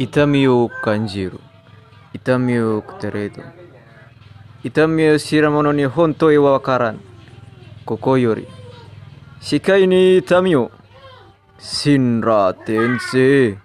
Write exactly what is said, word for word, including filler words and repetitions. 痛みを感じる。痛みをくれる。痛みを知ら者に本当にわからん。ここより、視界に痛みを。信ら天性。